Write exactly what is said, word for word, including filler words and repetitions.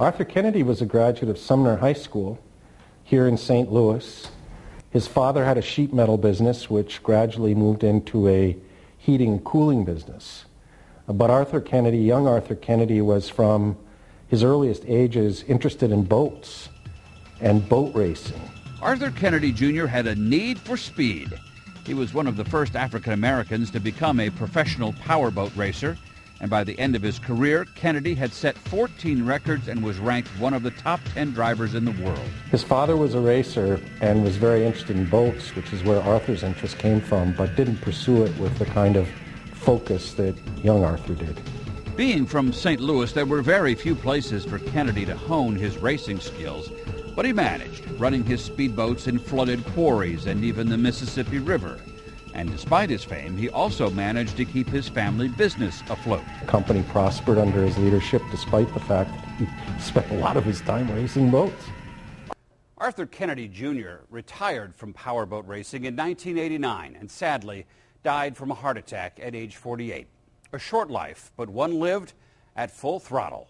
Arthur Kennedy was a graduate of Sumner High School here in Saint Louis. His father had a sheet metal business which gradually moved into a heating and cooling business. But Arthur Kennedy, young Arthur Kennedy, was from his earliest ages interested in boats and boat racing. Arthur Kennedy Junior had a need for speed. He was one of the first African Americans to become a professional powerboat racer, and by the end of his career, Kennedy had set fourteen records and was ranked one of the top ten drivers in the world. His father was a racer and was very interested in boats, which is where Arthur's interest came from, but didn't pursue it with the kind of focus that young Arthur did. Being from Saint Louis, there were very few places for Kennedy to hone his racing skills, but he managed, running his speedboats in flooded quarries and even the Mississippi River. And despite his fame, he also managed to keep his family business afloat. The company prospered under his leadership, despite the fact that he spent a lot of his time racing boats. Arthur Kennedy Junior retired from powerboat racing in nineteen eighty-nine and sadly died from a heart attack at age forty-eight. A short life, but one lived at full throttle.